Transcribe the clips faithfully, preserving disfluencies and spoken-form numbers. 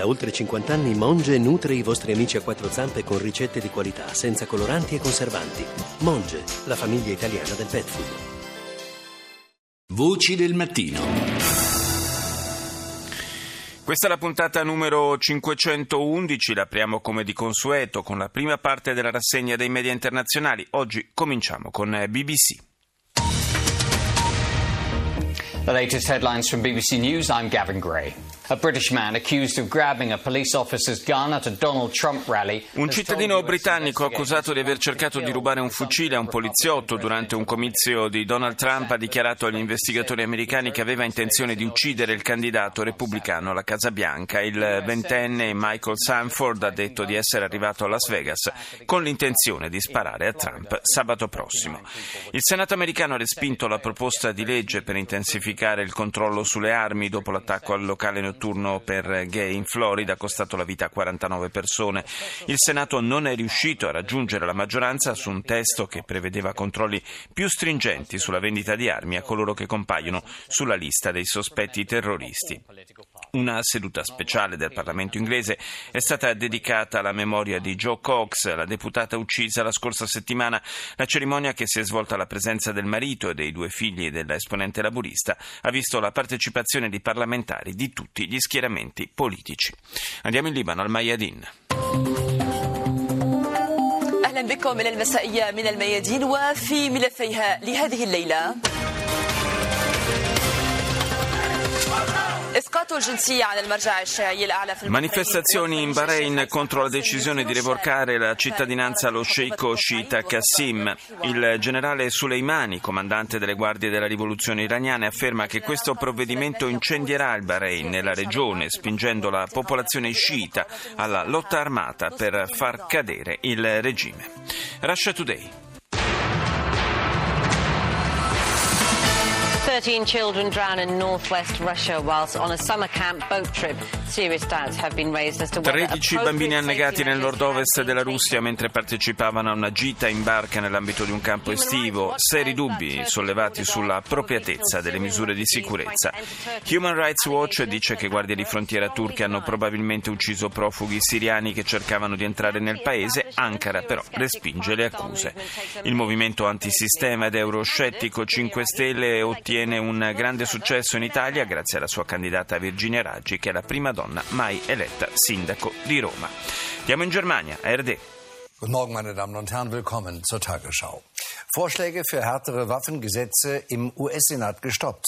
Da oltre cinquanta anni Monge nutre i vostri amici a quattro zampe con ricette di qualità, senza coloranti e conservanti. Monge, la famiglia italiana del pet food. Voci del mattino. Questa è la puntata numero cinquecentoundici, la apriamo come di consueto con la prima parte della rassegna dei media internazionali. Oggi cominciamo con B B C. The latest headlines from B B C News, I'm Gavin Gray. A British man accused of grabbing a police officer's gun at a Donald Trump rally. Un cittadino britannico accusato di aver cercato di rubare un fucile a un poliziotto durante un comizio di Donald Trump ha dichiarato agli investigatori americani che aveva intenzione di uccidere il candidato repubblicano alla Casa Bianca. Il ventenne Michael Sanford ha detto di essere arrivato a Las Vegas con l'intenzione di sparare a Trump sabato prossimo. Il Senato americano ha respinto la proposta di legge per intensificare il controllo sulle armi dopo l'attacco al locale notturno turno per gay in Florida, costato la vita a quarantanove persone. Il Senato non è riuscito a raggiungere la maggioranza su un testo che prevedeva controlli più stringenti sulla vendita di armi a coloro che compaiono sulla lista dei sospetti terroristi. Una seduta speciale del Parlamento inglese è stata dedicata alla memoria di Joe Cox, la deputata uccisa la scorsa settimana. La cerimonia, che si è svolta alla presenza del marito e dei due figli dell'esponente laburista, ha visto la partecipazione di parlamentari di tutti gli schieramenti politici. Andiamo in Libano, al Mayadin. أهلا بكم من المسائية من الميادين وفي ملفيها لهذه الليلة. Manifestazioni in Bahrain contro la decisione di revocare la cittadinanza allo sceicco sciita Qassim. Il generale Suleimani, comandante delle guardie della rivoluzione iraniana, afferma che questo provvedimento incendierà il Bahrain e la regione, spingendo la popolazione sciita alla lotta armata per far cadere il regime. Russia Today. thirteen children drown in northwest Russia whilst on a summer camp boat trip. Serious doubts have been raised as to whether tredici bambini annegati nel nord-ovest della Russia mentre partecipavano a una gita in barca nell'ambito di un campo estivo. Seri dubbi sollevati sulla appropriatezza delle misure di sicurezza. Human Rights Watch dice che guardie di frontiera turche hanno probabilmente ucciso profughi siriani che cercavano di entrare nel paese. Ankara però respinge le accuse. Il movimento antisistema ed euroscettico cinque Stelle ottiene un grande successo in Italia grazie alla sua candidata Virginia Raggi, che è la prima donna mai eletta sindaco di Roma. Andiamo in Germania, R D. Guten Morgen, meine Damen und Herren, willkommen zur Tagesschau. Vorschläge für härtere Waffengesetze im U S-Senat gestoppt.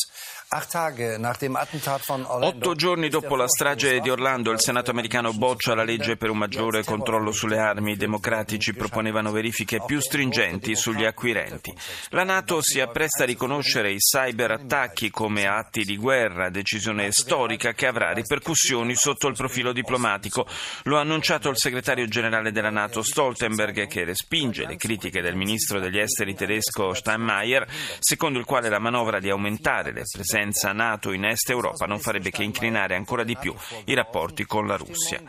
Otto giorni dopo la strage di Orlando, il Senato americano boccia la legge per un maggiore controllo sulle armi. I democratici proponevano verifiche più stringenti sugli acquirenti. La Nato si appresta a riconoscere i cyberattacchi come atti di guerra, decisione storica che avrà ripercussioni sotto il profilo diplomatico. Lo ha annunciato il segretario generale della Nato Stoltenberg, che respinge le critiche del ministro degli esteri tedesco Steinmeier, secondo il quale la manovra di aumentare le presenze senza Nato in Est Europa non farebbe che incrinare ancora di più i rapporti con la Russia.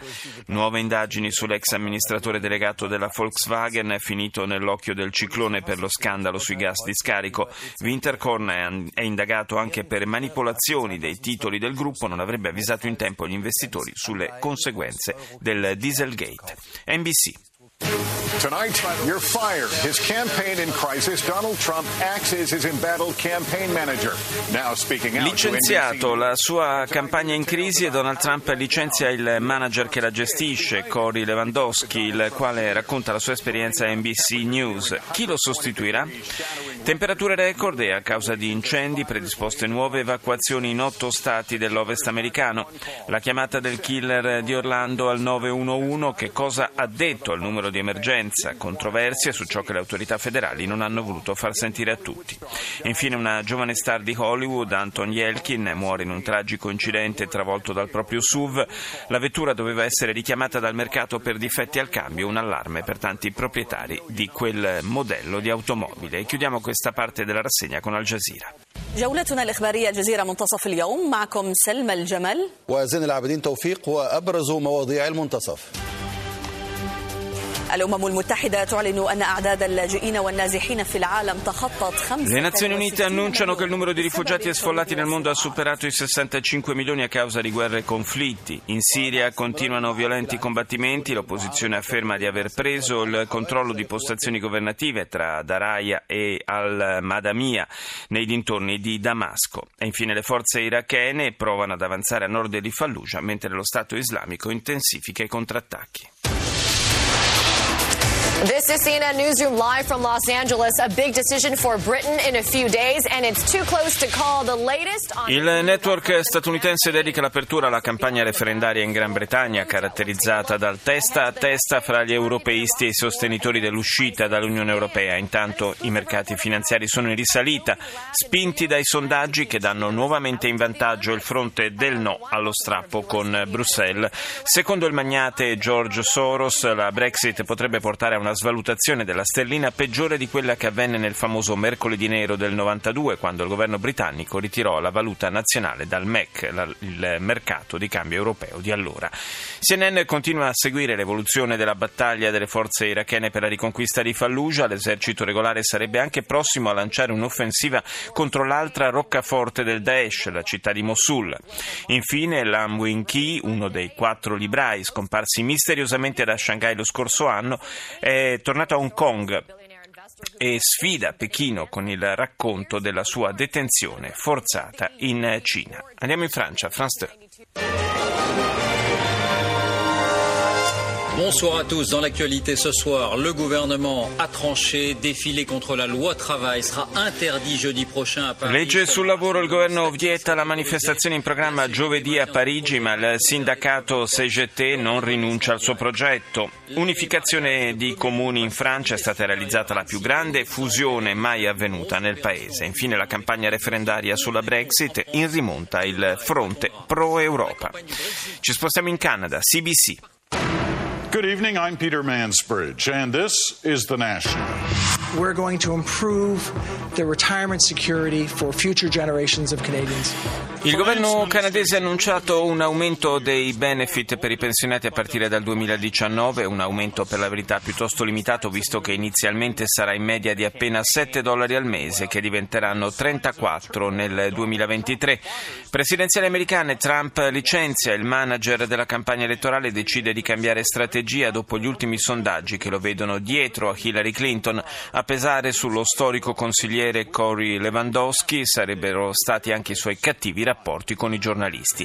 Nuove indagini sull'ex amministratore delegato della Volkswagen, finito nell'occhio del ciclone per lo scandalo sui gas di scarico. Winterkorn è indagato anche per manipolazioni dei titoli del gruppo, non avrebbe avvisato in tempo gli investitori sulle conseguenze del Dieselgate. N B C. Tonight, you're fired. His campaign in crisis. Donald Trump acts as his embattled campaign manager. Now speaking out. Licenziato, la sua campagna in crisi e Donald Trump licenzia il manager che la gestisce, Corey Lewandowski, il quale racconta la sua esperienza a N B C News. Chi lo sostituirà? Temperature record e a causa di incendi predisposte nuove evacuazioni in otto stati dell'ovest americano. La chiamata del killer di Orlando al nove uno uno, che cosa ha detto al numero di emergenza? Controversie su ciò che le autorità federali non hanno voluto far sentire a tutti. Infine, una giovane star di Hollywood, Anton Yelkin, muore in un tragico incidente travolto dal proprio S U V. La vettura doveva essere richiamata dal mercato per difetti al cambio, un allarme per tanti proprietari di quel modello di automobile. E chiudiamo questa parte della rassegna con Al Jazeera. جولتنا الإخبارية الجزيرة منتصف اليوم معكم سلمى الجمل وزين العابدين توفيق وأبرز مواضيع المنتصف. الأمم المتحدة تعلن أن أعداد اللاجئين والنازحين في العالم تخطت خمسة. Le Nazioni Unite annunciano che il numero di rifugiati e sfollati nel mondo ha superato i sessantacinque milioni a causa di guerre e conflitti. In Siria continuano violenti combattimenti, l'opposizione afferma di aver preso il controllo di postazioni governative tra Daraya e Al-Madamia nei dintorni di Damasco. E infine le forze irachene provano ad avanzare a nord di Fallujah, mentre lo Stato Islamico intensifica i contrattacchi. This is C N N Newsroom live from Los Angeles. A big decision for Britain in a few days, and it's too close to call. The latest on... Il network statunitense dedica l'apertura alla campagna referendaria in Gran Bretagna, caratterizzata dal testa a testa fra gli europeisti e i sostenitori dell'uscita dall'Unione Europea. Intanto i mercati finanziari sono in risalita, spinti dai sondaggi che danno nuovamente in vantaggio il fronte del no allo strappo con Bruxelles. Secondo il magnate George Soros, la Brexit potrebbe portare a una svalutazione della sterlina peggiore di quella che avvenne nel famoso mercoledì nero del novantadue, quando il governo britannico ritirò la valuta nazionale dal M E C, la, il mercato di cambio europeo di allora. C N N continua a seguire l'evoluzione della battaglia delle forze irachene per la riconquista di Fallujah. L'esercito regolare sarebbe anche prossimo a lanciare un'offensiva contro l'altra roccaforte del Daesh, la città di Mosul. Infine Lam Win Ki, uno dei quattro librai scomparsi misteriosamente da Shanghai lo scorso anno, è È tornato a Hong Kong e sfida Pechino con il racconto della sua detenzione forzata in Cina. Andiamo in Francia, France due. Bonsoir à tous. Dans l'actualité ce soir, le gouvernement a tranché, défilé contro la loi travail sarà interdit jeudi prochain a Parigi. Legge sul lavoro, il governo vieta la manifestazione in programma giovedì a Parigi, ma il sindacato C G T non rinuncia al suo progetto. Unificazione di comuni in Francia, è stata realizzata la più grande fusione mai avvenuta nel paese. Infine la campagna referendaria sulla Brexit, in rimonta il fronte pro-Europa. Ci spostiamo in Canada, C B C. Good evening, I'm Peter Mansbridge, and this is The National. We're going to improve the retirement security for future generations of Canadians. Il governo canadese ha annunciato un aumento dei benefit per i pensionati a partire dal duemiladiciannove, un aumento per la verità piuttosto limitato, visto che inizialmente sarà in media di appena sette dollari al mese, che diventeranno trentaquattro nel duemilaventitré. Presidenziali americane, Trump licenzia il manager della campagna elettorale e decide di cambiare strategia dopo gli ultimi sondaggi che lo vedono dietro a Hillary Clinton. A pesare sullo storico consigliere Corey Lewandowski sarebbero stati anche i suoi cattivi rapporti. rapporti con i giornalisti.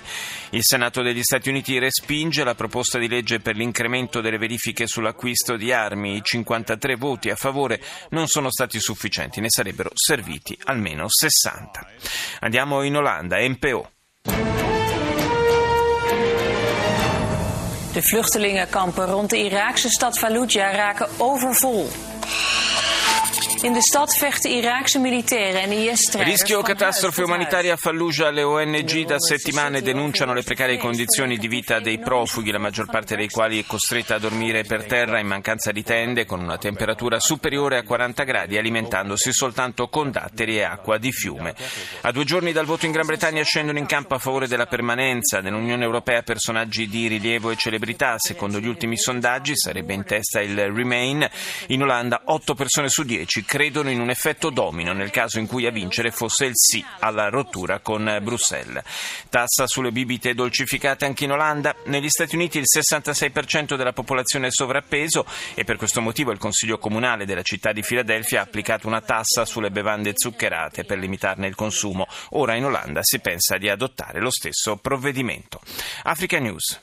Il Senato degli Stati Uniti respinge la proposta di legge per l'incremento delle verifiche sull'acquisto di armi. I cinquantatré voti a favore non sono stati sufficienti, ne sarebbero serviti almeno sessanta. Andiamo in Olanda, M P O. De vluchtelingenkampen rond de Iraakse stad Fallujah raken overvol. In de stad vechten Iraakse militairen en I S-strijders. Rischio catastrofe umanitaria a Fallujah. Le O N G da settimane denunciano le precarie condizioni di vita dei profughi, la maggior parte dei quali è costretta a dormire per terra in mancanza di tende, con una temperatura superiore a quaranta gradi, alimentandosi soltanto con datteri e acqua di fiume. A due giorni dal voto in Gran Bretagna scendono in campo a favore della permanenza nell'Unione Europea personaggi di rilievo e celebrità. Secondo gli ultimi sondaggi sarebbe in testa il Remain. In Olanda otto persone su dieci credono in un effetto domino nel caso in cui a vincere fosse il sì alla rottura con Bruxelles. Tassa sulle bibite dolcificate anche in Olanda. Negli Stati Uniti il sessantasei per cento della popolazione è sovrappeso e per questo motivo il Consiglio Comunale della città di Filadelfia ha applicato una tassa sulle bevande zuccherate per limitarne il consumo. Ora in Olanda si pensa di adottare lo stesso provvedimento. Africa News.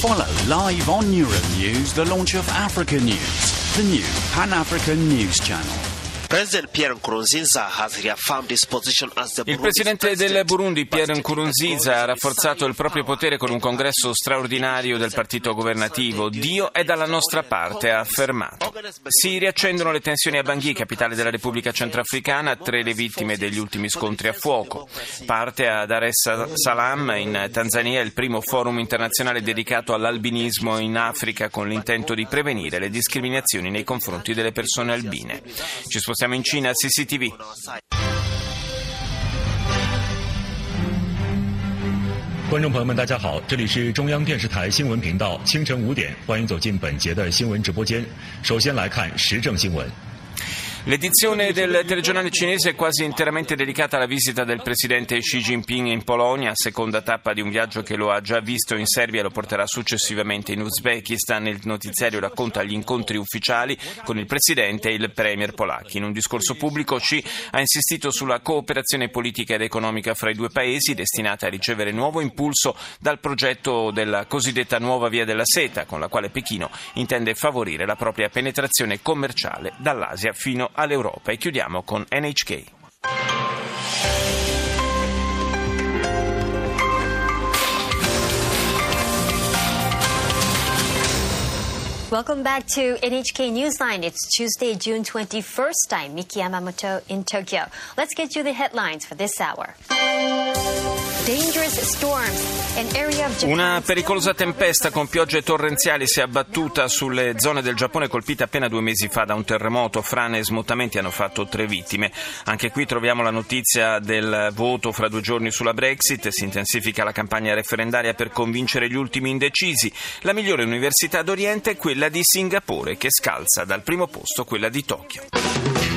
Follow live on Euronews the launch of Africa News, the new Pan-African news channel. President Pierre Nkurunziza has reaffirmed his position as the Il presidente del Burundi, Pierre Nkurunziza, ha rafforzato il proprio potere con un congresso straordinario del partito governativo. Dio è dalla nostra parte, ha affermato. Si riaccendono le tensioni a Bangui, capitale della Repubblica Centrafricana, tre le vittime degli ultimi scontri a fuoco. Parte a Dar es Salaam, in Tanzania, il primo forum internazionale dedicato all'albinismo in Africa, con l'intento di prevenire le discriminazioni nei confronti delle persone albine. Ci Siamo in Cina, C C T V. 观众朋友们，大家好，这里是中央电视台新闻频道，清晨五点，欢迎走进本节的新闻直播间。首先来看时政新闻。 L'edizione del telegiornale cinese è quasi interamente dedicata alla visita del presidente Xi Jinping in Polonia, seconda tappa di un viaggio che lo ha già visto in Serbia e lo porterà successivamente in Uzbekistan. Il notiziario racconta gli incontri ufficiali con il presidente e il premier polacchi. In un discorso pubblico Xi ha insistito sulla cooperazione politica ed economica fra i due paesi, destinata a ricevere nuovo impulso dal progetto della cosiddetta nuova via della seta, con la quale Pechino intende favorire la propria penetrazione commerciale dall'Asia fino all'Europa. E chiudiamo con N H K. Welcome back to N H K Newsline. It's Tuesday, June twenty-first. I'm Miki Yamamoto in Tokyo. Let's get you the headlines for this hour. Una pericolosa tempesta con piogge torrenziali si è abbattuta sulle zone del Giappone colpite appena due mesi fa da un terremoto. Frane e smottamenti hanno fatto tre vittime. Anche qui troviamo la notizia del voto fra due giorni sulla Brexit. Si intensifica la campagna referendaria per convincere gli ultimi indecisi. La migliore università d'Oriente è quella di Singapore, che scalza dal primo posto quella di Tokyo.